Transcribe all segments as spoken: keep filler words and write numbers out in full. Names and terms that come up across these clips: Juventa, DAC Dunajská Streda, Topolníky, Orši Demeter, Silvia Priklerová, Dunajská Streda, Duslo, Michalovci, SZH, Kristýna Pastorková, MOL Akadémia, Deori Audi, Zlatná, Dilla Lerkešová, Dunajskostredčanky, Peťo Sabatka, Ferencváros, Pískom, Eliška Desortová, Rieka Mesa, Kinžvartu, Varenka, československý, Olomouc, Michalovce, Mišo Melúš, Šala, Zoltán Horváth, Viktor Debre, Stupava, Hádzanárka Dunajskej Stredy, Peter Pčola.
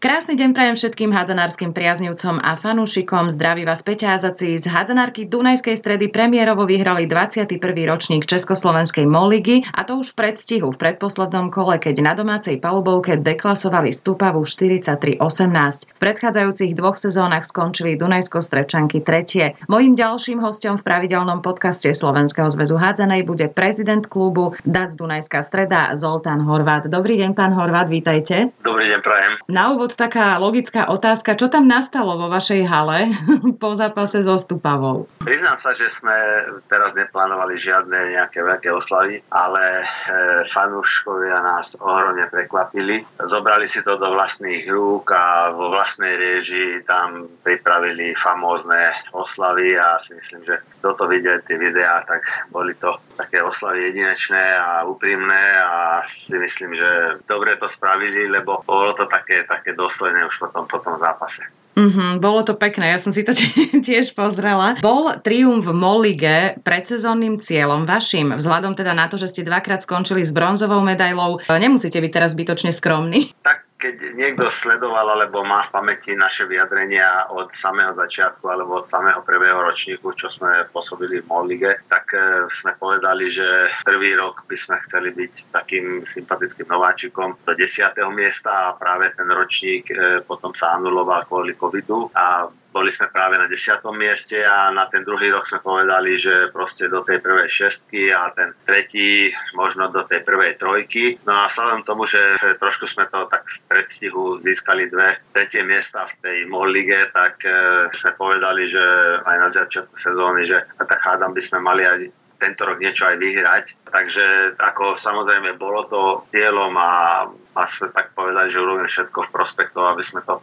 Krásny deň prajem všetkým hádzanárskym priaznivcom a fanúšikom. Zdraví vás Peťázaci. Z hádzanárky Dunajskej Stredy premiérovo vyhrali dvadsiaty prvý ročník československej MOL ligy, a to už v predstihu v predposlednom kole, keď na domácej palubovke deklasovali Stupavu štyridsaťtri osemnásť. V predchádzajúcich dvoch sezónach skončili Dunajsko-Strečanky tretie. Mojím ďalším hosťom v pravidelnom podcaste Slovenského zväzu hádzanej bude prezident klubu dé á cé Dunajská Streda Zoltán Horváth. Dobrý deň, pán Horváth, vítajte. Dobrý deň prajem. Na úvod taká logická otázka. Čo tam nastalo vo vašej hale po zápase so Stupavou? Priznám sa, že sme teraz neplánovali žiadne nejaké veľké oslavy, ale e, fanúškovia nás ohromne prekvapili. Zobrali si to do vlastných rúk a vo vlastnej réžii tam pripravili famózne oslavy a si myslím, že kto to videl tie videá, tak boli to také oslavy jedinečné a úprimné a si myslím, že dobre to spravili, lebo bolo to také, také dôstojné už potom po tom zápase. Mm-hmm, bolo to pekné, ja som si to tiež pozrela. Bol triumf v MOL lige predsezónnym cieľom vašim, vzhľadom teda na to, že ste dvakrát skončili s bronzovou medailou? Nemusíte byť teraz bytočne skromní. Tak keď niekto sledoval alebo má v pamäti naše vyjadrenia od samého začiatku alebo od samého prvého ročníku, čo sme pôsobili v MOL lige, tak sme povedali, že prvý rok by sme chceli byť takým sympatickým nováčikom do desiateho miesta a práve ten ročník potom sa anuloval kvôli covidu a boli sme práve na desiatom mieste a na ten druhý rok sme povedali, že proste do tej prvej šestky a ten tretí možno do tej prvej trojky. No a vzhľadom tomu, že trošku sme to tak v predstihu získali dve tretie miesta v tej MOL lige, tak e, sme povedali, že aj na začiatku sezóny, že a tak hádam by sme mali aj tento rok niečo aj vyhrať. Takže ako samozrejme bolo to cieľom a, a sme tak povedali, že urobíme všetko v prospektu, aby sme to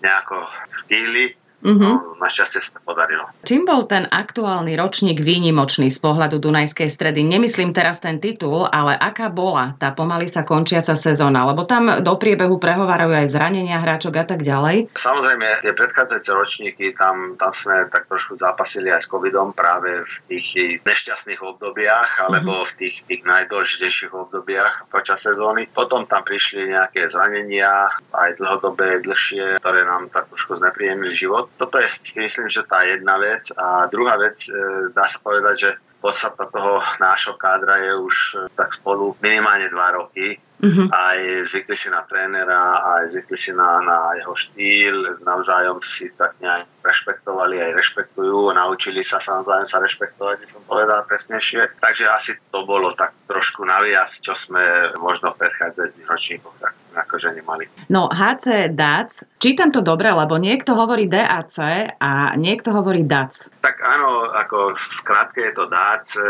nejako stihli. Mm-hmm. No, našťastie sa to podarilo. Čím bol ten aktuálny ročník výnimočný z pohľadu Dunajskej Stredy? Nemyslím teraz ten titul, ale aká bola tá pomaly sa končiaca sezóna? Lebo tam do priebehu prehovárajú aj zranenia hráčok a tak ďalej. Samozrejme, tie predchádzajúce ročníky, tam, tam sme tak trošku zápasili aj s covidom práve v tých nešťastných obdobiach alebo mm-hmm. v tých, tých najdôležitejších obdobiach počas sezóny. Potom tam prišli nejaké zranenia, aj dlhodobé, dlhšie, ktoré nám tak trošku znepríjemnili život. Toto je, si myslím, že tá jedna vec. A druhá vec, dá sa povedať, že podstata toho nášho kádra je už tak spolu minimálne dva roky. Mm-hmm. Aj zvykli si na trénera, aj zvykli si na, na jeho štýl, navzájom si tak nejak rešpektovali, aj rešpektujú, naučili sa navzájom sa rešpektovať, by som povedal presnejšie. Takže asi to bolo tak trošku naviac, čo sme možno v predchádzajúcich ročníkoch tak akože nemali. No há cé dé á cé, čítam to dobre, lebo niekto hovorí dé á cé a niekto hovorí dé á cé. Tak áno, ako skrátke je to dé á cé,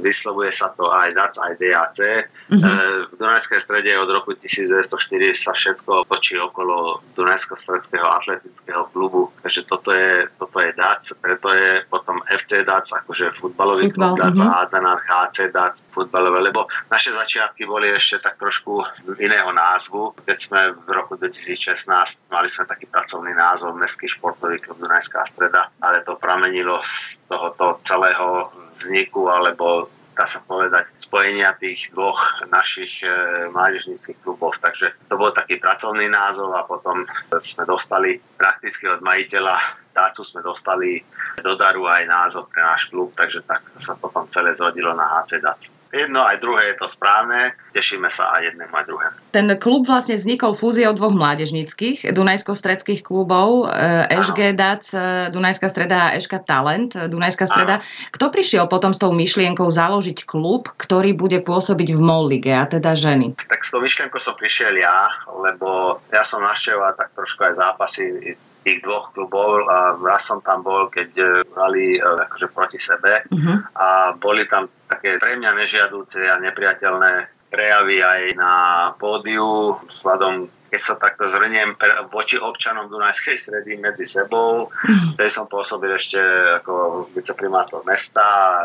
vyslovuje sa to aj dé á cé, aj dé á cé. Mm-hmm. V Dunajskej Strede od roku devätnásťstoštyri sa všetko točí okolo Dunajsko-Stredského atletického klubu, takže toto je, toto je dé á cé, preto je potom ef cé dé á cé, akože futbalový Futbal, klub dé á cé, mm-hmm. Hádzanárka, há cé dé á cé, futbalové, lebo naše začiatky boli ešte tak trošku iného názvu. Keď sme v roku dvetisícšestnásť mali sme taký pracovný názov Mestský športový klub Dunajská Streda, ale to pramenilo z tohoto celého vzniku alebo dá sa povedať, spojenia tých dvoch našich e, mládežníckych klubov. Takže to bol taký pracovný názov a potom sme dostali prakticky od majiteľa dé á cé sme dostali do daru aj názov pre náš klub, takže tak to sa potom celé zhodilo na há cé dé á cé. Jedno aj druhé je to správne, tešíme sa aj jednému aj druhému. Ten klub vlastne vznikol fúziou dvoch mládežníckych dunajsko-stredských klubov, é š gé dé á cé, Dunajská Streda a é š ká Talent, Dunajská Streda. Áno. Kto prišiel potom s tou myšlienkou založiť klub, ktorý bude pôsobiť v MOL lige, a teda ženy? Tak s tou myšlienkou som prišiel ja, lebo ja som navštevoval tak trošku aj zápasy tých dvoch klubov a raz som tam bol, keď brali akože proti sebe uh-huh. a boli tam také pre mňa nežiadúce a nepriateľné prejavy aj na pódiu, vzhľadom, keď sa takto zhrniem voči občanom Dunajskej Stredy medzi sebou, uh-huh. Vtedy som pôsobil ešte ako viceprimátor mesta,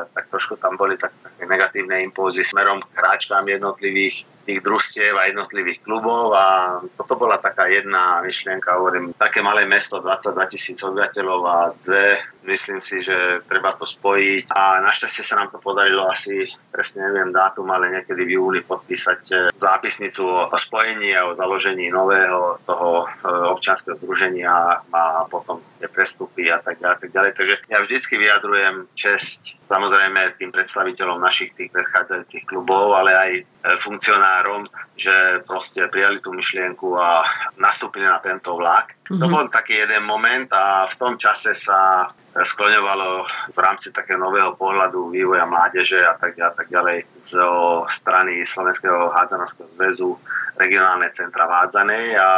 tak trošku tam boli tak, také negatívne impulzy smerom k hráčkám jednotlivých tých družstiev a jednotlivých klubov a toto bola taká jedna myšlienka, hovorím, také malé mesto, dvadsaťdva tisíc obyvateľov a dve, myslím si, že treba to spojiť a našťastie sa nám to podarilo asi, presne neviem dátum, ale niekedy v júli podpísať zápisnicu o spojení a o založení nového toho občianskeho združenia a potom tie prestupy a tak ďalej, tak ďalej. Takže ja vždycky vyjadrujem česť samozrejme tým predstaviteľom našich tých predchádzajúcich klubov, ale aj funkcionárov, že proste prijali tú myšlienku a nastúpili na tento vlak. Mm-hmm. To bol taký jeden moment a v tom čase sa skloňovalo v rámci takého nového pohľadu vývoja mládeže a tak, a tak ďalej zo strany Slovenského hádzanárskeho zväzu regionálne centra v Hádzanej a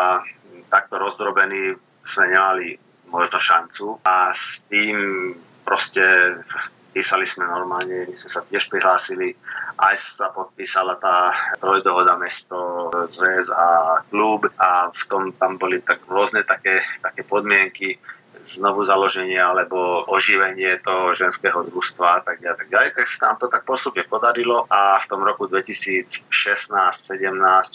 takto rozdrobení sme nemali možno šancu a s tým proste písali sme normálne, my sme sa tiež prihlásili, aj sa podpísala tá trojdohoda mesto, zväz a klub a v tom tam boli tak rôzne také, také podmienky znovu založenie alebo oživenie toho ženského družstva a tak ďalej, tak ďalej. Tak sa nám to tak postupne podarilo a v tom roku dvetisícšestnásť sedemnásť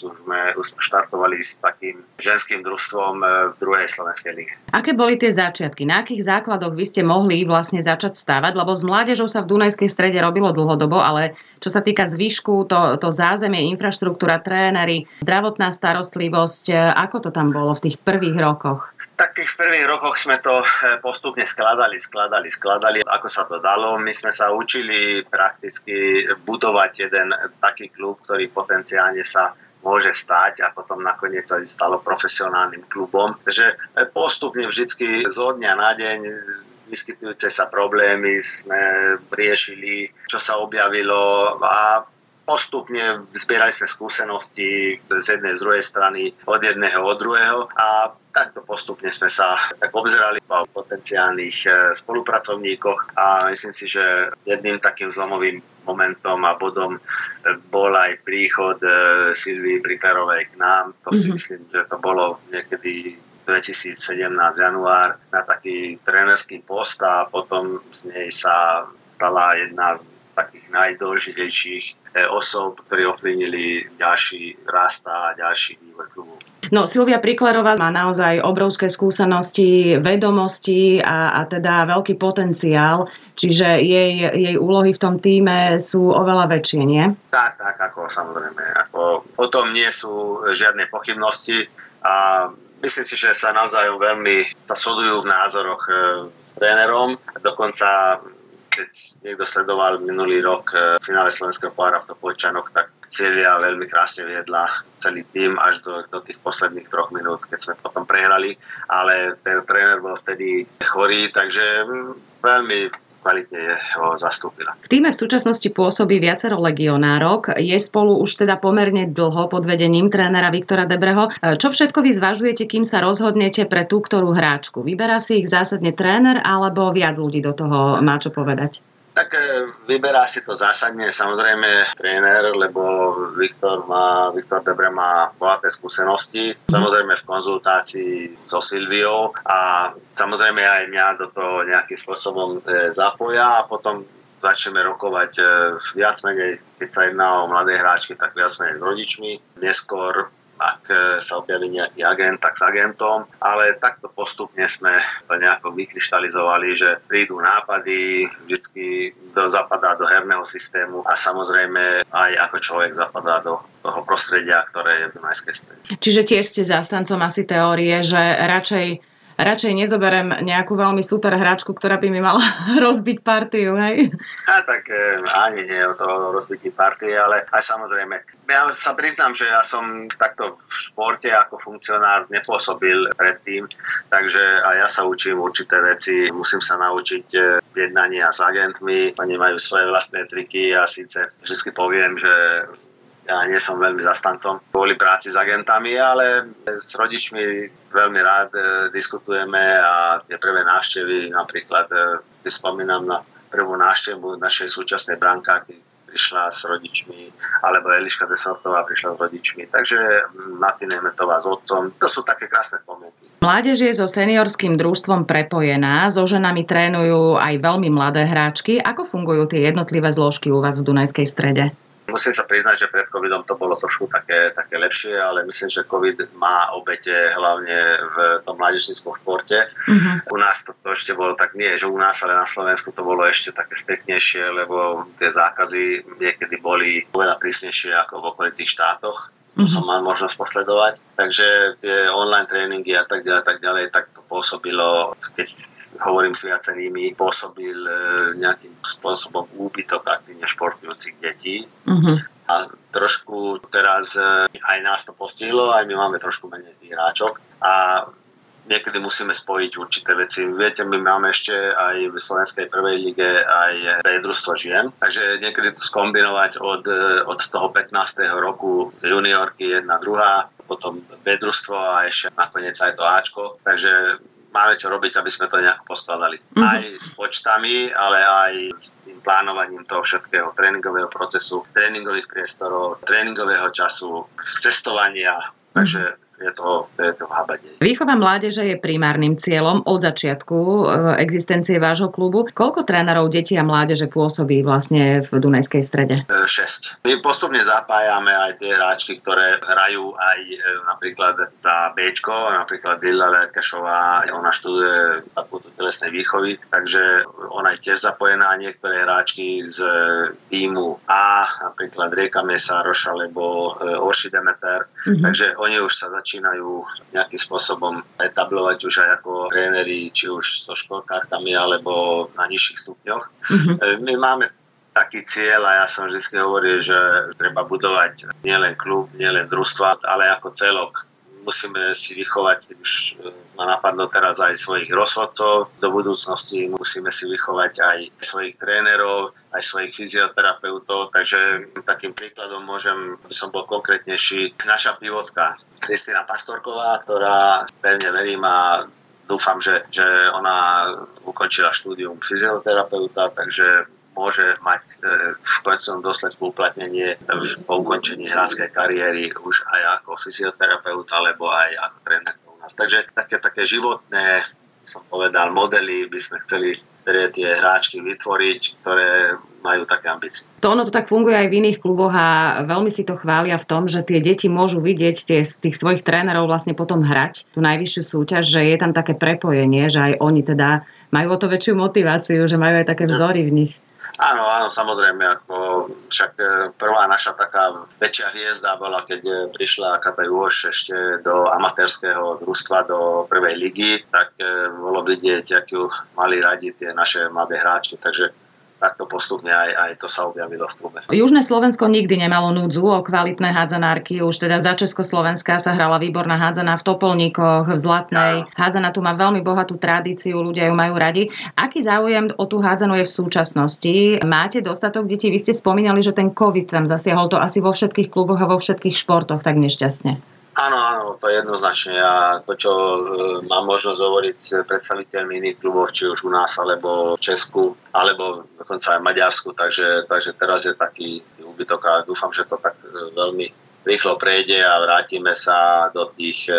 už sme štartovali s takým ženským družstvom v druhej slovenskej lige. Aké boli tie začiatky? Na akých základoch vy ste mohli vlastne začať stavať? Lebo s mládežou sa v Dunajskej Strede robilo dlhodobo, ale čo sa týka zvýšku, to, to zázemie, infraštruktúra, tréneri, zdravotná starostlivosť, ako to tam bolo v tých prvých rokoch? Tak v tých prvých rokoch sme to postupne skladali, skladali, skladali, ako sa to dalo. My sme sa učili prakticky budovať jeden taký klub, ktorý potenciálne sa môže stať a potom nakoniec sa stalo profesionálnym klubom. Takže postupne vždycky zo dňa na deň vyskytujúce sa problémy sme riešili, čo sa objavilo a postupne zbierali sme skúsenosti z jednej, z druhej strany, od jedného, od druhého a takto postupne sme sa tak obzerali o potenciálnych spolupracovníkoch a myslím si, že jedným takým zlomovým momentom a bodom bol aj príchod Silvii Priklerovej k nám. To si mm-hmm. myslím, že to bolo niekedy dvetisícsedemnásť január na taký trénerský post a potom z nej sa stala jedna z takých najdôležitejších osob, ktorí ovplyvnili ďalší rast a ďalší vývoj klubu. No, Silvia Priklerová má naozaj obrovské skúsenosti, vedomosti a, a teda veľký potenciál, čiže jej, jej úlohy v tom tíme sú oveľa väčšie, nie? Tak, tak, ako samozrejme. Ako, o tom nie sú žiadne pochybnosti a myslím si, že sa naozaj veľmi zhodujú v názoroch e, s trénerom. Dokonca, keď niekto sledoval minulý rok e, v finále Slovenského pohára v Topolčanoch, tak Silvia veľmi krásne viedla celý tým až do, do tých posledných troch minút, keď sme potom prehrali. Ale ten tréner bol vtedy chorý, takže veľmi kvalite ho zastúpila. V tíme v súčasnosti pôsobí viacero legionárok. Je spolu už teda pomerne dlho pod vedením trénera Viktora Debreho. Čo všetko vy zvažujete, kým sa rozhodnete pre tú, ktorú hráčku? Vyberá si ich zásadne tréner, alebo viac ľudí do toho má čo povedať? Tak vyberá si to zásadne samozrejme tréner, lebo Viktor má, Viktor Debre má bohaté skúsenosti, samozrejme v konzultácii so Silviou a samozrejme aj mňa do toho nejakým spôsobom zapoja a potom začneme rokovať viac menej, keď sa jedná o mladé hráčky, tak viac menej s rodičmi, neskôr ak sa objaví nejaký agent, tak s agentom, ale takto postupne sme to nejako vykryštalizovali, že prídu nápady, vždycky kto zapadá do herného systému a samozrejme aj ako človek zapadá do toho prostredia, ktoré je v Dunajskej Strede. Čiže tiež ste zástancom asi teórie, že radšej radšej nezoberiem nejakú veľmi super hráčku, ktorá by mi mala rozbiť partiu, hej? A tak e, ani nie o to rozbití partie, ale aj samozrejme. Ja sa priznám, že ja som takto v športe ako funkcionár nepôsobil predtým, takže aj ja sa učím určité veci, musím sa naučiť e, jednania s agentmi, oni majú svoje vlastné triky a síce vždy poviem, že ja nie som veľmi zastancom kvôli práci s agentami, ale s rodičmi veľmi rád e, diskutujeme a tie prvé návštevy, napríklad e, spomínam na prvú návštevu našej súčasnej brankárky, prišla s rodičmi, alebo Eliška Desortová prišla s rodičmi. Takže Jolika Nemetová s otcom. To sú také krásne spomienky. Mládež je so seniorským družstvom prepojená. So ženami trénujú aj veľmi mladé hráčky. Ako fungujú tie jednotlivé zložky u vás v Dunajskej Strede? Musím sa priznať, že pred covidom to bolo trošku také, také lepšie, ale myslím, že covid má obete hlavne v tom mládežníckom športe. Uh-huh. U nás to, to ešte bolo tak, nie že u nás, ale na Slovensku to bolo ešte také striktnejšie, lebo tie zákazy niekedy boli oveľa prísnejšie ako v okolitých štátoch, čo som mal možnosť posledovať. Takže tie online tréningy a tak ďalej, tak ďalej, tak to pôsobilo, keď hovorím s viacerými, pôsobil nejakým spôsobom úbytok aktívne športujúcich detí. Uh-huh. A trošku teraz aj nás to postihlo, aj my máme trošku menej tých hráčok. A niekedy musíme spojiť určité veci. Viete, my máme ešte aj v slovenskej prvej lige aj družstvo žien, takže niekedy to skombinovať od, od toho pätnásteho roku juniorky, jedna, druhá, potom družstvo a ešte nakoniec aj to áčko, takže máme čo robiť, aby sme to nejako poskladali. Mm-hmm. Aj s počtami, ale aj s tým plánovaním toho všetkého tréningového procesu, tréningových priestorov, tréningového času, cestovania, takže je to, je to výchova mládeže je primárnym cieľom od začiatku existencie vášho klubu. Koľko trénerov detí a mládeže pôsobí vlastne v Dunajskej Strede? šesť. My postupne zapájame aj tie hráčky, ktoré hrajú aj napríklad za béčko, napríklad Dilla Lerkešová, ona študuje fakultu telesnej výchovy, takže ona je tiež zapojená, niektoré hráčky z týmu A, napríklad Rieka Mesa, Roša, alebo Orši Demeter, mm-hmm. takže oni už sa začínajú začínajú nejakým spôsobom etablovať už aj ako tréneri, či už so školkárkami, alebo na nižších stupňoch. Mm-hmm. My máme taký cieľ a ja som vždy hovoril, že treba budovať nielen klub, nielen družstva, ale ako celok. Musíme si vychovať, už ma napadlo teraz, aj svojich rozhodcov. Do budúcnosti musíme si vychovať aj svojich trénerov, aj svojich fyzioterapeutov. Takže takým príkladom môžem, aby som bol konkrétnejší, naša pivotka Kristýna Pastorková, ktorá, pevne verím a dúfam, že, že ona ukončila štúdium fyzioterapeuta, takže môže mať v konečnom dôsledku uplatnenie po ukončení hráckej kariéry už aj ako fyzioterapeut alebo aj ako tréner u nás. Takže také, také životné, som povedal, modely by sme chceli ktoré tie hráčky vytvoriť, ktoré majú také ambície. To ono to tak funguje aj v iných kluboch a veľmi si to chvália v tom, že tie deti môžu vidieť tie, tých svojich trénerov vlastne potom hrať tú najvyššiu súťaž, že je tam také prepojenie, že aj oni teda majú o to väčšiu motiváciu, že majú aj také vzory v nich. Áno, áno, samozrejme, ako však prvá naša taká väčšia hviezda bola, keď prišla Katajúš ešte do amatérskeho družstva, do prvej ligy, tak bolo vidieť, akú mali radi tie naše mladé hráčky, takže takto postupne aj, aj to sa objavilo v klube. Južné Slovensko nikdy nemalo núdzu o kvalitné hádzanárky, už teda za Československa sa hrala výborná hádzaná v Topolníkoch, v Zlatnej. Ja. Hádzaná tu má veľmi bohatú tradíciu, ľudia ju majú radi. Aký záujem o tú hádzanú je v súčasnosti? Máte dostatok detí? Vy ste spomínali, že ten COVID tam zasiahol, to asi vo všetkých kluboch a vo všetkých športoch tak nešťastne. Áno, áno, to je jednoznačne. A to, čo e, mám možnosť hovoriť s predstaviteľmi iných klubov, či už u nás, alebo v Česku, alebo dokonca aj v Maďarsku, takže, takže teraz je taký úbytok a dúfam, že to tak e, veľmi rýchlo prejde a vrátime sa do tých e,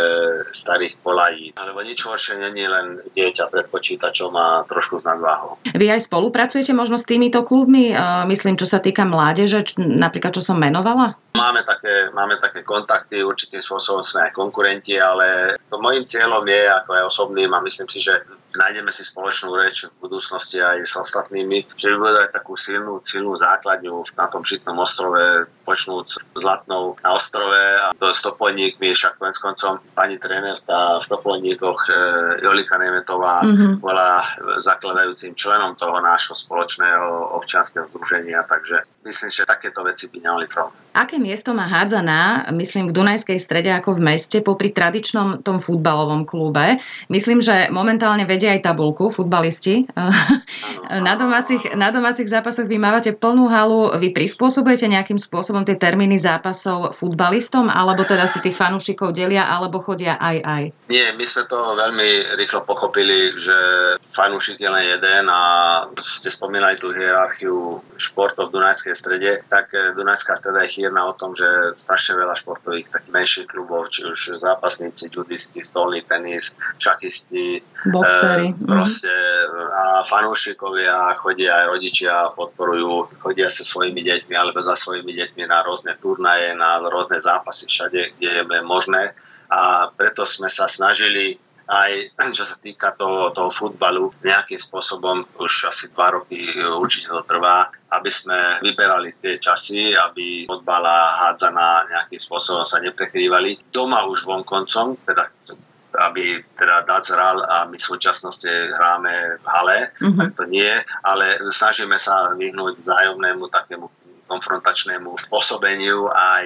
starých kolají. Lebo nič horšie není len dieťa pred počítačom a trošku s nadváhou. Vy aj spolupracujete možno s týmito klubmi? E, myslím, čo sa týka mládeže, č- napríklad, čo som menovala? Máme také, máme také kontakty, určitým spôsobom sme aj konkurenti, ale môjim cieľom je, ako aj osobným, a myslím si, že nájdeme si spoločnú reč v budúcnosti aj s ostatnými, že vybudovať takú silnú, silnú základňu na tom Žitnom ostrove, počnúc Zlatnou na ostrove a s Topolníkmi, však konec koncom pani trénerka v Topolníkoch e, Jolika Nemetová mm-hmm. bola zakladajúcim členom toho nášho spoločného občianskeho združenia, takže myslím, že takéto veci by nemali problém. Aké miesto má hádzaná, myslím, v Dunajskej Strede ako v meste, popri tradičnom tom futbalovom klube? Myslím, že momentálne vedia aj tabuľku futbalisti. na, domácich, na domácich zápasoch vy mávate plnú halu, vy prispôsobujete nejakým spôsobom tie termíny zápasov futbalistom, alebo teda si tých fanúšikov delia, alebo chodia aj aj? Nie, my sme to veľmi rýchlo pochopili, že fanúšik je len jeden a ste spomínali tú hierarchiu športov v Dunajskej Strede, tak Dunajská Streda je chýrna o tom, že strašne veľa športových takých menších klubov, či už zápasníci, judisti, stolný tenis, šachisti, boxery. E, proste a fanúšikovia chodia, aj rodičia podporujú, chodia sa svojimi deťmi alebo za svojimi deťmi na rôzne turnaje, na rôzne zápasy všade, kde je možné. A preto sme sa snažili aj čo sa týka toho, toho futbalu nejakým spôsobom, už asi dva roky určite to trvá, aby sme vyberali tie časy, aby fotbal a hádzaná nejakým spôsobom sa neprekrývali. Doma už vonkoncom, teda aby teda dá cé hral a my v súčasnosti hráme v hale, mm-hmm. tak to nie, ale snažíme sa vyhnúť vzájomnému takému konfrontačnému pôsobeniu, aj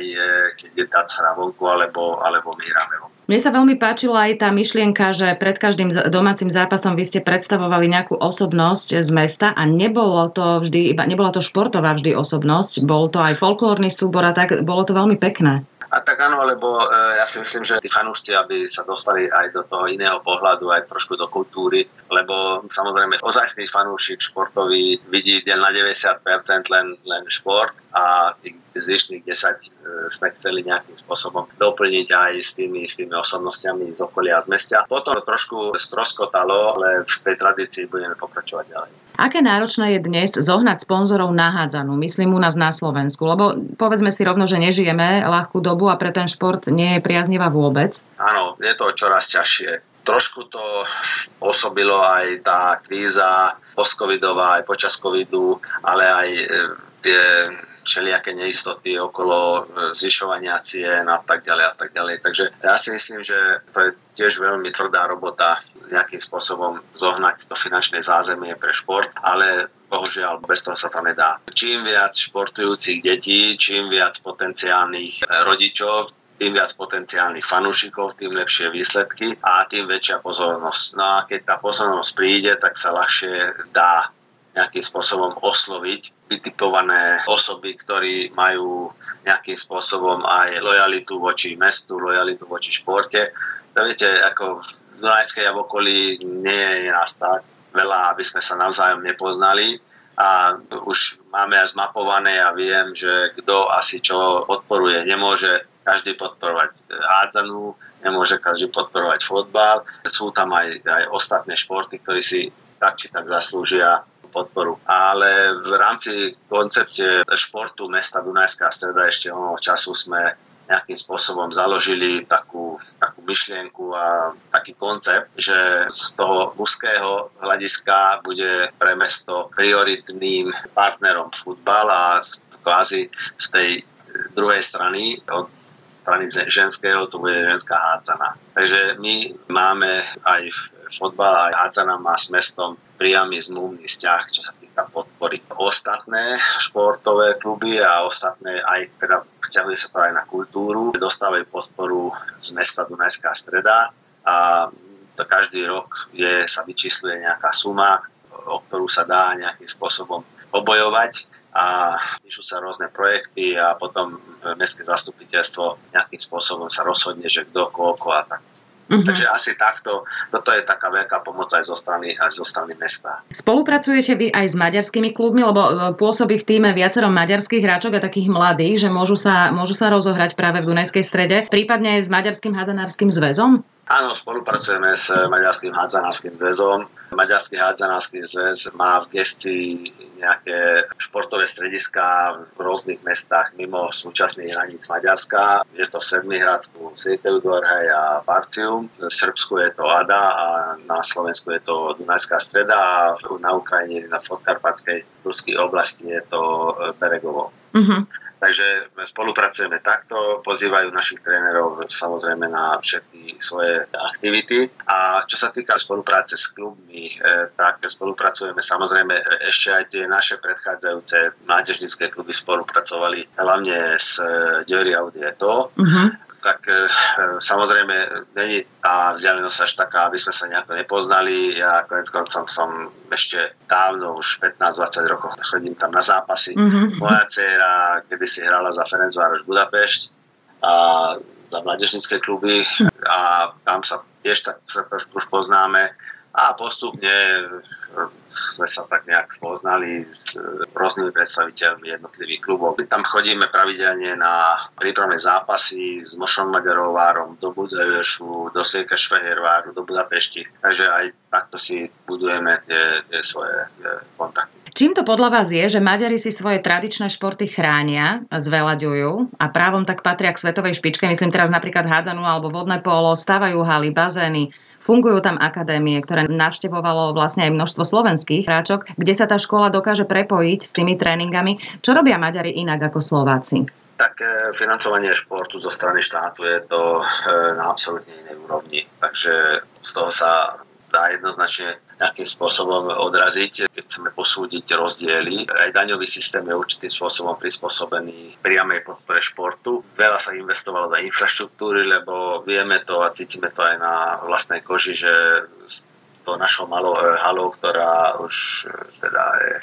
keď je dá cé hra vonku, alebo, alebo my hráme vonku. Mne sa veľmi páčila aj tá myšlienka, že pred každým domácim zápasom vy ste predstavovali nejakú osobnosť z mesta a nebolo to vždy, iba nebola to športová vždy osobnosť, bol to aj folklórny súbor a tak, bolo to veľmi pekné. A tak áno, lebo e, ja si myslím, že tí fanúšci, aby sa dostali aj do toho iného pohľadu, aj trošku do kultúry, lebo samozrejme ozajstný fanúšik športový vidí na deväťdesiat percent len, len šport a tých zvyšných desať percent sme chceli nejakým spôsobom doplniť aj s tými, s tými osobnostiami z okolia, z mesta. Potom trošku stroskotalo, ale v tej tradícii budeme pokračovať ďalej. Aké náročné je dnes zohnať sponzorov na hádzanú, myslím u nás na Slovensku? Lebo povedzme si rovno, že nežijeme ľahkú dobu a pre ten šport nie je priaznivá vôbec. Áno, je to čoraz ťažšie. Trošku to pôsobilo aj tá kríza postcovidová, aj počas covidu, ale aj tie všelijaké neistoty okolo zvyšovania cien a tak ďalej a tak ďalej. Takže ja si myslím, že to je tiež veľmi tvrdá robota nejakým spôsobom zohnať to finančné zázemie pre šport, ale bohužiaľ bez toho sa to nedá. Čím viac športujúcich detí, čím viac potenciálnych rodičov, tým viac potenciálnych fanúšikov, tým lepšie výsledky a tým väčšia pozornosť. No a keď tá pozornosť príde, tak sa ľahšie dá nejakým spôsobom osloviť vytipované osoby, ktorí majú nejakým spôsobom aj lojalitu voči mestu, lojalitu voči športe. To viete, ako v Dunajskej a v okolí nie je nás tak veľa, aby sme sa navzájom nepoznali. A už máme zmapované a viem, že kto asi čo podporuje. Nemôže každý podporovať hádzanú, nemôže každý podporovať fotbal. Sú tam aj, aj ostatné športy, ktorí si tak či tak zaslúžia podporu. Ale v rámci koncepcie športu mesta Dunajská Streda ešte onoho času sme nejakým spôsobom založili takú, takú myšlienku a taký koncept, že z toho mužského hľadiska bude pre mesto prioritným partnerom futbal a kvázi z tej druhej strany od strany ženského to bude ženská hádzaná. Takže my máme aj fotbal a hádzana má s mestom priamy zmluvný vzťah, čo sa týka podpory. Ostatné športové kluby a ostatné aj teda vzťahuje sa to aj na kultúru, dostávajú podporu z mesta Dunajská Streda a to každý rok je, sa vyčísluje nejaká suma, o ktorú sa dá nejakým spôsobom obojovať a píšu sa rôzne projekty a potom mestské zastupiteľstvo nejakým spôsobom sa rozhodne, že kto, koľko a tak. Mm-hmm. Takže asi takto, toto je taká veľká pomoc aj zo strany, aj zo strany mesta. Spolupracujete vy aj s maďarskými klubmi, lebo pôsobí v tíme viacero maďarských hráčok a takých mladých, že môžu sa, môžu sa rozohrať práve v Dunajskej Strede, prípadne aj s Maďarským hádzanárskym zväzom? Áno, spolupracujeme s Maďarským hádzanárskym zväzom. Maďarský hádzanársky zväz má v gestii nejaké športové strediská v rôznych mestách mimo súčasných hraníc Maďarska. Je to v Sedmihradsku, Sveteudorej a Barcium. V Srbsku je to Ada a na Slovensku je to Dunajská Streda a na Ukrajine, na Podkarpatskej ruskej oblasti je to Beregovo. Uh-huh. Takže spolupracujeme takto, pozývajú našich trénerov samozrejme na všetky svoje aktivity. A čo sa týka spolupráce s klubmi, tak spolupracujeme samozrejme ešte aj tie naše predchádzajúce mládežnícke kluby spolupracovali hlavne s Deori Audi a to. Uh-huh. Tak samozrejme není tá vzdialenosť až taká, aby sme sa nejako nepoznali. Ja konec koncom som ešte dávno, už pätnásť dvadsať rokov, chodím tam na zápasy. Mm-hmm. Moja dcéra kedysi hrala za Ferencváros Budapešť a za mládežnícke kluby a tam sa tiež tak trošku už poznáme. A postupne sme sa tak nejak spoznali s rôznymi predstaviteľmi jednotlivých klubov. My tam chodíme pravidelne na prípravné zápasy s Mošom Magyarovárom do Budapešu, do Székesfehérváru, do Budapešti. Takže aj takto si budujeme tie, tie svoje kontakty. Čím to podľa vás je, že Maďari si svoje tradičné športy chránia, zveľaďujú a právom tak patria k svetovej špičke? Myslím teraz napríklad hádzanú alebo vodné pólo, stavajú haly, bazény. Fungujú tam akadémie, ktoré navštevovalo vlastne aj množstvo slovenských hráčok, kde sa tá škola dokáže prepojiť s tými tréningami. Čo robia Maďari inak ako Slováci? Tak financovanie športu zo strany štátu je to na absolútne inej úrovni. Takže z toho sa dá jednoznačne nejakým spôsobom odraziť, keď chceme posúdiť rozdiely. Aj daňový systém je určitým spôsobom prispôsobený priamej podpore športu. Veľa sa investovalo do infraštruktúry, lebo vieme to a cítime to aj na vlastnej koži, že to našou malou halou, ktorá už teda je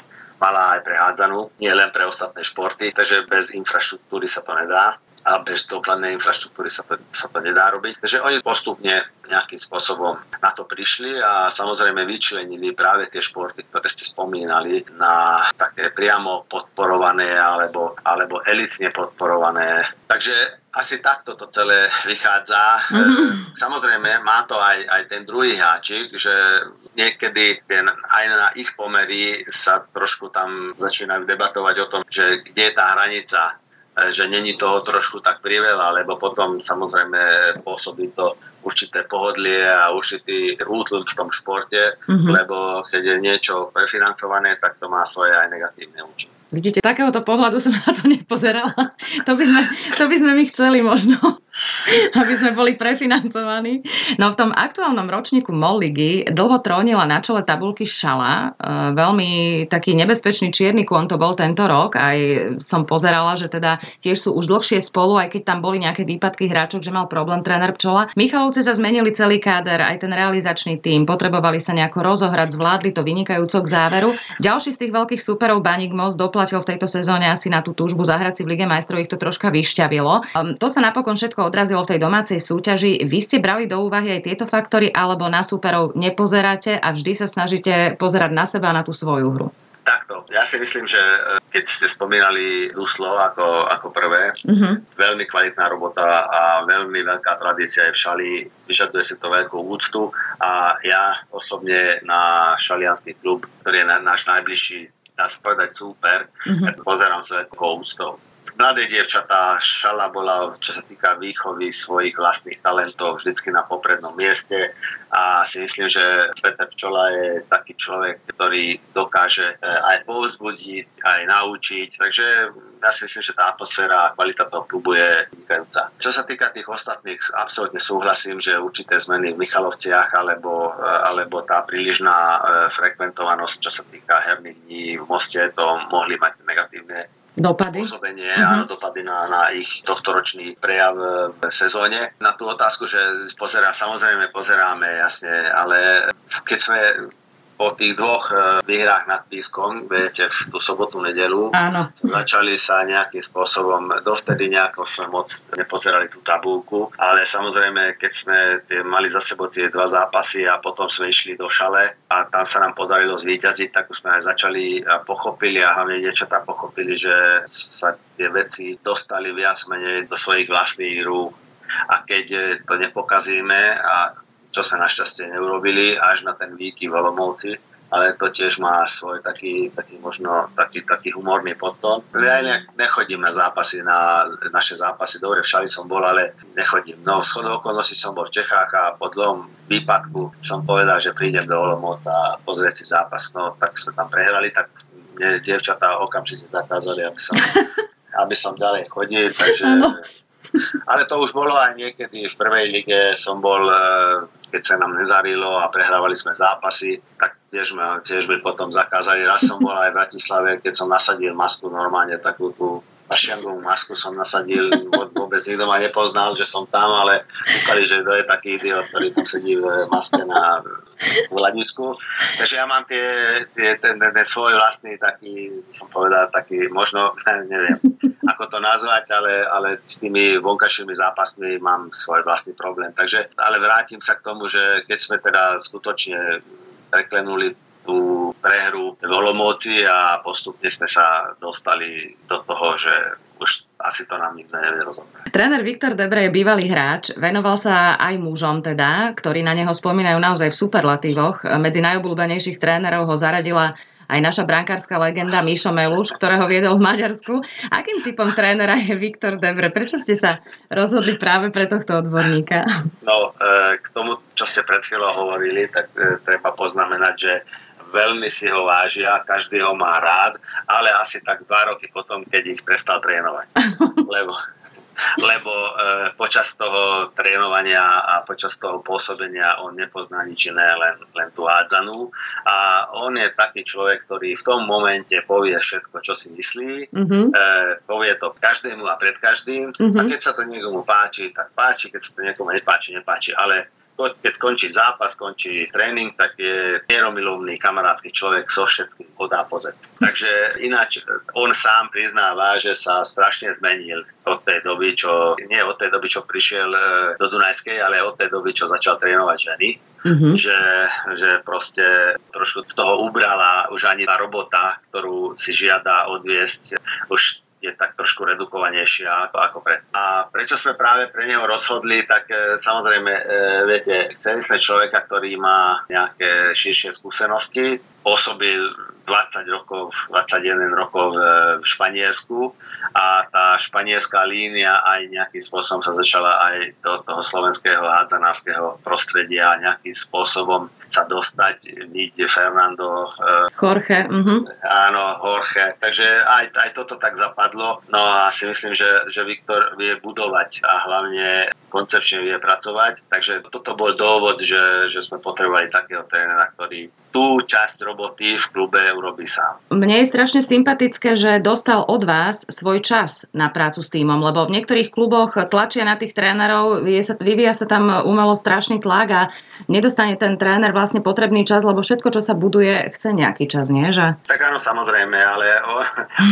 malá aj pre hádzanú, nie len pre ostatné športy, takže bez infraštruktúry sa to nedá. A bez dôkladnej infraštruktúry sa to, sa to nedá robiť. Takže oni postupne nejakým spôsobom na to prišli a samozrejme vyčlenili práve tie športy, ktoré ste spomínali, na také priamo podporované alebo, alebo elitne podporované. Takže asi takto to celé vychádza. Mm-hmm. Samozrejme, má to aj, aj ten druhý háčik, že niekedy ten, aj na ich pomery sa trošku tam začínajú debatovať o tom, že kde je tá hranica, že není toho trošku tak priveľa, lebo potom samozrejme pôsobí to určité pohodlie a určitý útlm v tom športe, mm-hmm. lebo keď je niečo prefinancované, tak to má svoje aj negatívne účinky. Vidíte, takéhoto pohľadu som na to nepozerala. To by sme, to by sme my chceli možno, aby sme boli prefinancovaní. No v tom aktuálnom ročníku MOL ligy dlho trónila na čele tabuľky Šala. Veľmi taký nebezpečný čierny kôň to bol tento rok. Aj som pozerala, že teda tiež sú už dlhšie spolu, aj keď tam boli nejaké výpadky hráčok, že mal problém tréner Pčola. Michalovci sa zmenili celý káder, aj ten realizačný tím. Potrebovali sa nejako rozohrať, zvládli to vynikajúco k záveru. Ďalší z tých veľkých súperov Baník Most v tejto sezóne asi na tú túžbu zahrať si v Lige majstrov, ich to troška vyšťavilo. Um, to sa napokon všetko odrazilo v tej domácej súťaži. Vy ste brali do úvahy aj tieto faktory, alebo na súperov nepozeráte a vždy sa snažíte pozerať na seba a na tú svoju hru? Takto. Ja si myslím, že keď ste spomínali Duslo ako, ako prvé, mm-hmm. veľmi kvalitná robota a veľmi veľká tradícia je v Šali, vyžaduje si to veľkú úctu a ja osobne na šaliansky klub, ktorý je na, náš najbližší dá sa povedať súper, mm-hmm. tak pozerám sa veľkou úctou. Mladé dievčatá, Šala bola, čo sa týka výchovy svojich vlastných talentov, vždycky na poprednom mieste a si myslím, že Peter Pčola je taký človek, ktorý dokáže aj povzbudiť, aj naučiť, takže ja si myslím, že tá atmosféra a kvalita toho klubu je vynikajúca. Čo sa týka tých ostatných, absolútne súhlasím, že určité zmeny v Michalovciach alebo, alebo tá prílišná frekventovanosť, čo sa týka herných dní v Moste, to mohli mať negatívne dopady, spôsobenie, uh-huh. áno, dopady na, na ich tohtoročný prejav v sezóne. Na tú otázku, že pozerám, samozrejme pozeráme, jasne, ale keď sme po tých dvoch výhrách nad Pískom, viete, v tú sobotu, nedeľu, áno. začali sa nejakým spôsobom, dovtedy nejako sme moc nepozerali tú tabulku, ale samozrejme, keď sme tie, mali za sebou tie dva zápasy a potom sme išli do Šale a tam sa nám podarilo zvíťaziť, tak už sme aj začali a pochopili a hlavne niečo tam pochopili, že sa tie veci dostali viac menej do svojich vlastných rúk a keď to nepokazíme a čo sme našťastie neurobili, až na ten výky v Olomouci, ale to tiež má svoj taký, taký možno taký, taký humorný podtón. Ja nechodím na zápasy, na naše zápasy, dobre, v Šali som bol, ale nechodím. No, shodou okolností som bol v Čechách a po dlhom výpadku som povedal, že prídem do Olomouca pozrieť si zápas, no tak sme tam prehrali, tak mne dievčatá okamžite zakázali, aby som, aby som ďalej chodil, takže... Ale to už bolo aj niekedy v prvej lige, som bol, keď sa nám nedarilo a prehrávali sme zápasy, tak tiež sme tiež by potom zakázali. Raz som bol aj v Bratislave, keď som nasadil masku normálne, takú tú Pašiangovú masku som nasadil, vôbec nikto ma nepoznal, že som tam, ale kúkali, že to je taký idiot, ktorý tam sedí v maske na hľadisku. Takže ja mám tie, tie, ten, ten svoj vlastný taký, som povedal, taký možno, neviem, ako to nazvať, ale, ale s tými vonkajšími zápasmi mám svoj vlastný problém. Takže, ale vrátim sa k tomu, že keď sme teda skutočne preklenuli tú prehru v Olomouci a postupne sme sa dostali do toho, že už asi to nám nikto nevie rozumieť. Tréner Viktor Debre je bývalý hráč, venoval sa aj mužom teda, ktorí na neho spomínajú naozaj v superlatívoch. Medzi najobľúbenejších trénerov ho zaradila aj naša brankárska legenda Mišo Melúš, ktorého viedol v Maďarsku. Akým typom trénera je Viktor Debre? Prečo ste sa rozhodli práve pre tohto odborníka? No, k tomu, čo ste pred chvíľou hovorili, tak treba poznamenať, že veľmi si ho vážia, každý ho má rád, ale asi tak dva roky potom, keď ich prestal trénovať. Lebo, lebo e, počas toho trénovania a počas toho pôsobenia on nepozná nič iné, len, len tú hádzanú. A on je taký človek, ktorý v tom momente povie všetko, čo si myslí, mm-hmm. e, povie to každému a pred každým. Mm-hmm. A keď sa to niekomu páči, tak páči, keď sa to niekomu nepáči, nepáči, ale keď skončí zápas, skončí tréning, tak je mieromilovný kamarátsky človek, so všetkým podá pozet. Takže ináč on sám priznáva, že sa strašne zmenil od tej doby, čo nie od tej doby, čo prišiel do Dunajskej, ale od tej doby, čo začal trénovať ženy. Mm-hmm. Že, že proste trošku z toho ubrala už ani tá robota, ktorú si žiada odviesť, už je tak trošku redukovanejšia ako pred. A prečo sme práve pre neho rozhodli, tak e, samozrejme, e, viete, chceli sme človeka, ktorý má nejaké širšie skúsenosti, pôsobil dvadsať rokov, dvadsaťjeden rokov e, v Španielsku a tá španielská línia aj nejakým spôsobom sa začala aj do toho slovenského hádzanárskeho prostredia nejakým spôsobom sa dostať, byť Fernando e, Jorge. Uh-huh. Áno, Jorge. Takže aj, aj toto tak zapadlo. No a si myslím, že, že Viktor vie budovať a hlavne koncepčne vie pracovať. Takže toto bol dôvod, že, že sme potrebovali takého trénera, ktorý tú časť roboty v klube urobí sám. Mne je strašne sympatické, že dostal od vás svoj čas na prácu s tímom, lebo v niektorých kluboch tlačia na tých trénerov, vyvíja sa tam umelo strašný tlak a nedostane ten tréner vlastne potrebný čas, lebo všetko, čo sa buduje, chce nejaký čas, nie? Že? Tak áno, samozrejme, ale on,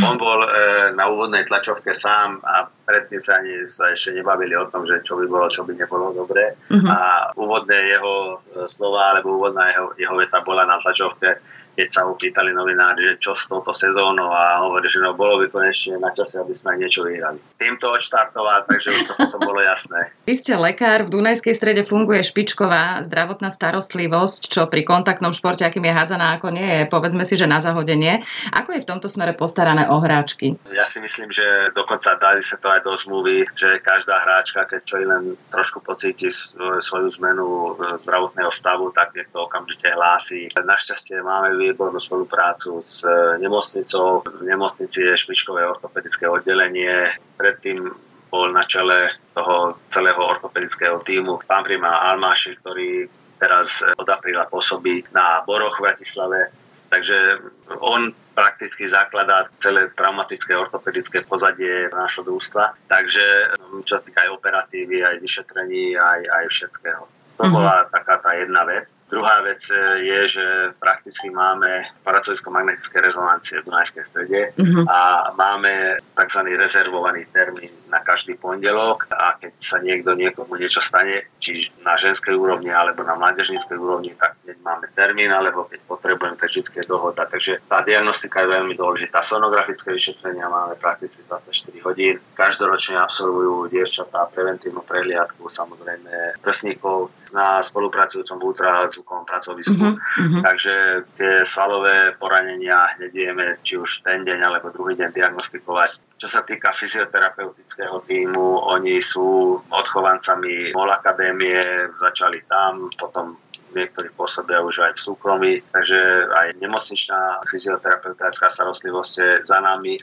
on bol e, na úvodnej tlačovke sám a predtým sa ani sa ešte nebavili o tom, že čo by bolo, čo by nebolo dobre. Uh-huh. A úvodné jeho slova, alebo úvodná jeho, jeho veta bola na tlačovke, keď sa opýtali novinári, že čo s touto sezónou a hovorí, že no, bolo by konečne na čase, aby sme niečo vyhrali. Týmto odštartoval, takže už to potom bolo jasné. Vy ste lekár, v Dunajskej Strede funguje špičková zdravotná starostlivosť, čo pri kontaktnom športe, akým je hádzaná, ako nie je, povedzme si, že na zahodenie. Ako je v tomto smere postarané o hráčky? Ja si myslím, že dokonca dali sa to aj do zmluvy, že každá hráčka, keď čo len trošku pocíti svoju zmenu zdravotného stavu, tak je to okamžite hlási. Našťastie máme výbornú spoluprácu s nemocnicou. V nemocnici je špičkové ortopedické oddelenie. Predtým bol na čele toho celého ortopedického tímu pán primár Almáši, ktorý teraz od apríla pôsobí na Boroch v Bratislave. Takže on prakticky zakladá celé traumatické ortopedické pozadie nášho družstva. Takže čo sa týka aj operatívy, aj vyšetrení, aj, aj všetkého. To uh-huh. bola taká tá jedna vec. Druhá vec je, že prakticky máme paracolicko-magnetické rezonancie v Dunajskej Strede uh-huh. a máme tzv. Rezervovaný termín na každý pondelok a keď sa niekto niekomu niečo stane, či na ženskej úrovni alebo na mládežníckej úrovni, tak keď máme termín alebo keď potrebujem, tak vždy je dohoda. Takže tá diagnostika je veľmi dôležitá. Sonografické vyšetrenia máme prakticky dvadsaťštyri hodín. Každoročne absolvujú dievčatá preventívnu prehliadku, samozrejme prsníkov, na spolupracujúcom v ultrazvukovom pracovisku. Mm-hmm. Takže tie svalové poranenia hneď vieme, či už ten deň alebo druhý deň diagnostikovať. Čo sa týka fyzioterapeutického tímu, oni sú odchovancami MOL Akadémie, začali tam, potom niektorí pôsobia už aj v súkromí, takže aj nemocničná fyzioterapeutická starostlivosť je za nami,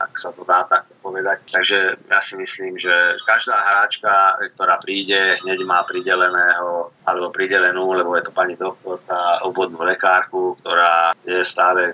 ak sa to dá tak povedať. Takže ja si myslím, že každá hráčka, ktorá príde, hneď má prideleného alebo pridelenú, lebo je to pani doktorka, obvodnú lekárku, ktorá je stále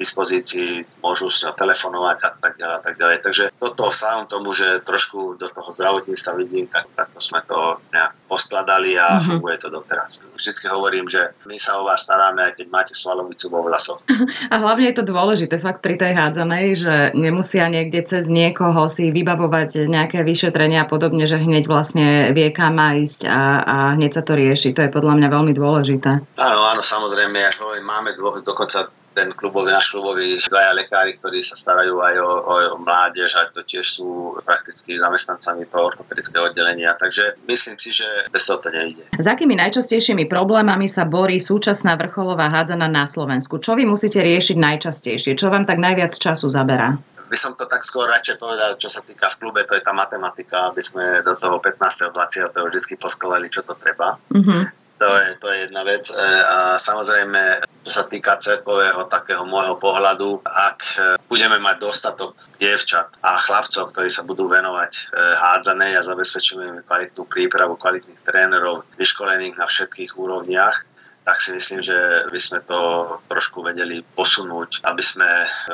dispozícii, môžu s ňou telefonovať a tak ďalej a tak ďalej. Takže toto vzhľadom tomu, že trošku do toho zdravotníctva vidím, tak takto sme to nejak poskladali a mm-hmm. funguje to doteraz. Vždycky hovorím, že my sa o vás staráme, aj keď máte svalovicu vo vlasoch. A hlavne je to dôležité fakt pri tej hádzanej, že nemusia niekde cez niekoho si vybavovať nejaké vyšetrenia a podobne, že hneď vlastne vie, kam má ísť a, a hneď sa to rieši. To je podľa mňa veľmi dôležité. Áno, áno, samozrejme, ja hovorím, máme dvoch, dokonca ten klubový, náš klubový dvaja lekári, ktorí sa starajú aj o, o, o mládež, aj to tiež sú prakticky zamestnancami toho ortopedického oddelenia, takže myslím si, že bez toho to nejde. S akými najčastejšími problémami sa borí súčasná vrcholová hádzana na Slovensku? Čo vy musíte riešiť najčastejšie? Čo vám tak najviac času zaberá? By som to tak skôr radšej povedal, čo sa týka v klube, to je tá matematika, aby sme do toho pätnásteho dvadsiateho vždy poskladali, čo to treba. Mm-hmm. To je, to je jedna vec a samozrejme, čo sa týka celkového takého môjho pohľadu, ak budeme mať dostatok dievčat a chlapcov, ktorí sa budú venovať hádzanej a zabezpečujeme kvalitnú prípravu, kvalitných trénerov, vyškolených na všetkých úrovniach, tak si myslím, že by sme to trošku vedeli posunúť, aby sme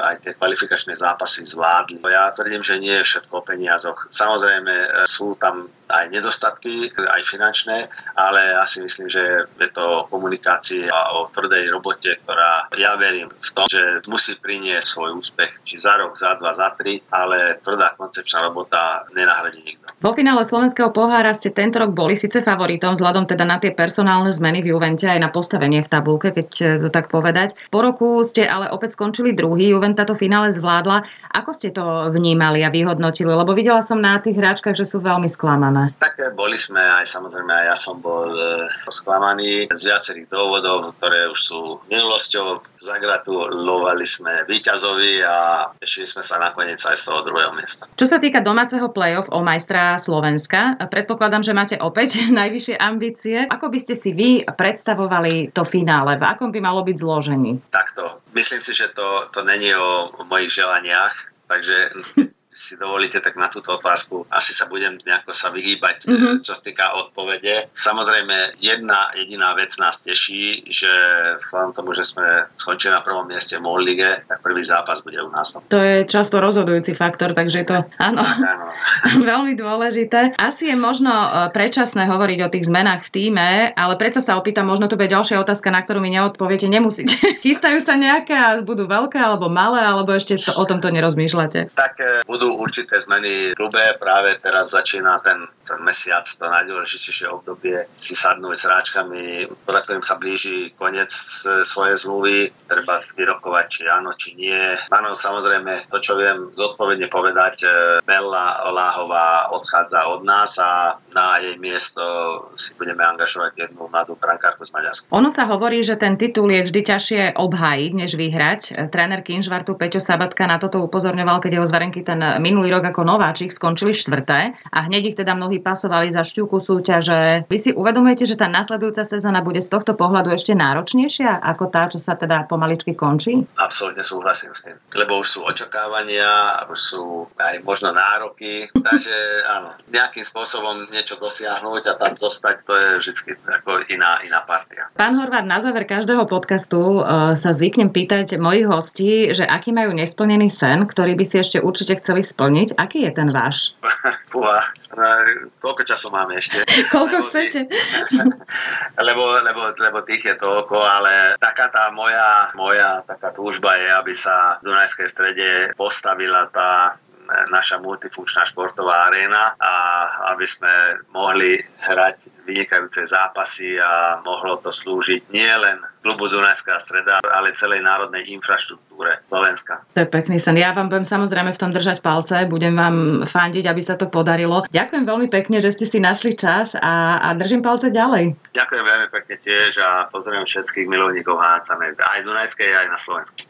aj tie kvalifikačné zápasy zvládli. Ja tvrdím, že nie je všetko o peniazoch. Samozrejme sú tam aj nedostatky, aj finančné, ale ja si myslím, že je to o komunikácii a o tvrdej robote, ktorá ja verím v tom, že musí priniesť svoj úspech, či za rok, za dva, za tri, ale tvrdá koncepčná robota nenahradí nikto. Vo finále slovenského pohára ste tento rok boli síce favoritom, vzhľadom teda na tie personálne zmeny v Juvente aj na postavenie v tabulke, keď to tak povedať. Po roku ste ale opäť skončili druhý, Juventa to finále zvládla. Ako ste to vnímali a vyhodnotili? Lebo videla som na tých hráčkach, že sú veľmi sklamané. Tak boli sme aj samozrejme, aj ja som bol e, sklamaný z viacerých dôvodov, ktoré už sú minulosťou. Zagratulovali sme víťazovi a tešili sme sa nakoniec aj z toho druhého miesta. Čo sa týka domáceho play-off o majstra Slovenska, predpokladám, že máte opäť najvyššie ambície. Ako by ste si vy predstavovali to finále? V akom by malo byť zložení? Takto. Myslím si, že to, to není o mojich želaniach, takže si dovolíte, tak na túto otázku asi sa budem nejako sa vyhýbať, mm-hmm. čo sa týka odpovede. Samozrejme, jedna jediná vec nás teší, že vzhľadom tomu, že sme skončili na prvom mieste v MOL lige, tak prvý zápas bude u nás. To je často rozhodujúci faktor, takže je to áno, áno. veľmi dôležité. Asi je možno predčasné hovoriť o tých zmenách v tíme, ale predsa sa opýtam, možno to bude ďalšia otázka, na ktorú mi neodpoviete. Nemusíte. Chystajú sa nejaké a budú veľké alebo malé, alebo ešte to, o tomto nerozmýšľate? Tak budú určité zmeny v klube. Práve teraz začína ten, ten mesiac, to najdôležitejšie obdobie, si sadnúť s hráčkami, ktorým sa blíži koniec svojej zmluvy. Treba vyrokovať, či áno, či nie. Áno, samozrejme, to, čo viem zodpovedne povedať, Bella Oláhová odchádza od nás a na jej miesto si budeme angažovať jednu mladú brankárku z Maďarska. Ono sa hovorí, že ten titul je vždy ťažšie obhájiť, než vyhrať. Tréner Kinžvartu Peťo Sabatka na toto upozorňoval, keď jeho z Varenky ten minulý rok ako nováčik skončili štvrté a hneď ich teda mnohí pasovali za šťúku súťaže. Vy si uvedomujete, že tá nasledujúca sezóna bude z tohto pohľadu ešte náročnejšia ako tá, čo sa teda pomaličky končí? Absolútne súhlasím s tým, lebo už sú očakávania, už sú aj možno nároky, takže áno, nejakým spôsobom niečo dosiahnuť a tam zostať, to je vždy ako iná, iná partia. Pán Horváth, na záver každého podcastu e, sa zvyknem pýtať mojich hostí, že aký majú nesplnený sen, ktorý by si ešte určite chceli splniť. Aký je ten váš? Púha, koľko času máme ešte? Koľko lebo chcete? Tých, lebo, lebo, lebo tých je toľko, ale taká tá moja, moja taká túžba je, aby sa v Dunajskej Strede postavila tá naša multifunkčná športová aréna a aby sme mohli hrať vynikajúce zápasy a mohlo to slúžiť nielen klubu Dunajská Streda, ale celej národnej infraštruktúre Slovenska. To je pekný sen. Ja vám budem samozrejme v tom držať palce, budem vám fandiť, aby sa to podarilo. Ďakujem veľmi pekne, že ste si našli čas a, a držím palce ďalej. Ďakujem veľmi pekne tiež a pozdravím všetkých milovníkov hádzanej, aj Dunajskej, aj na Slovensku.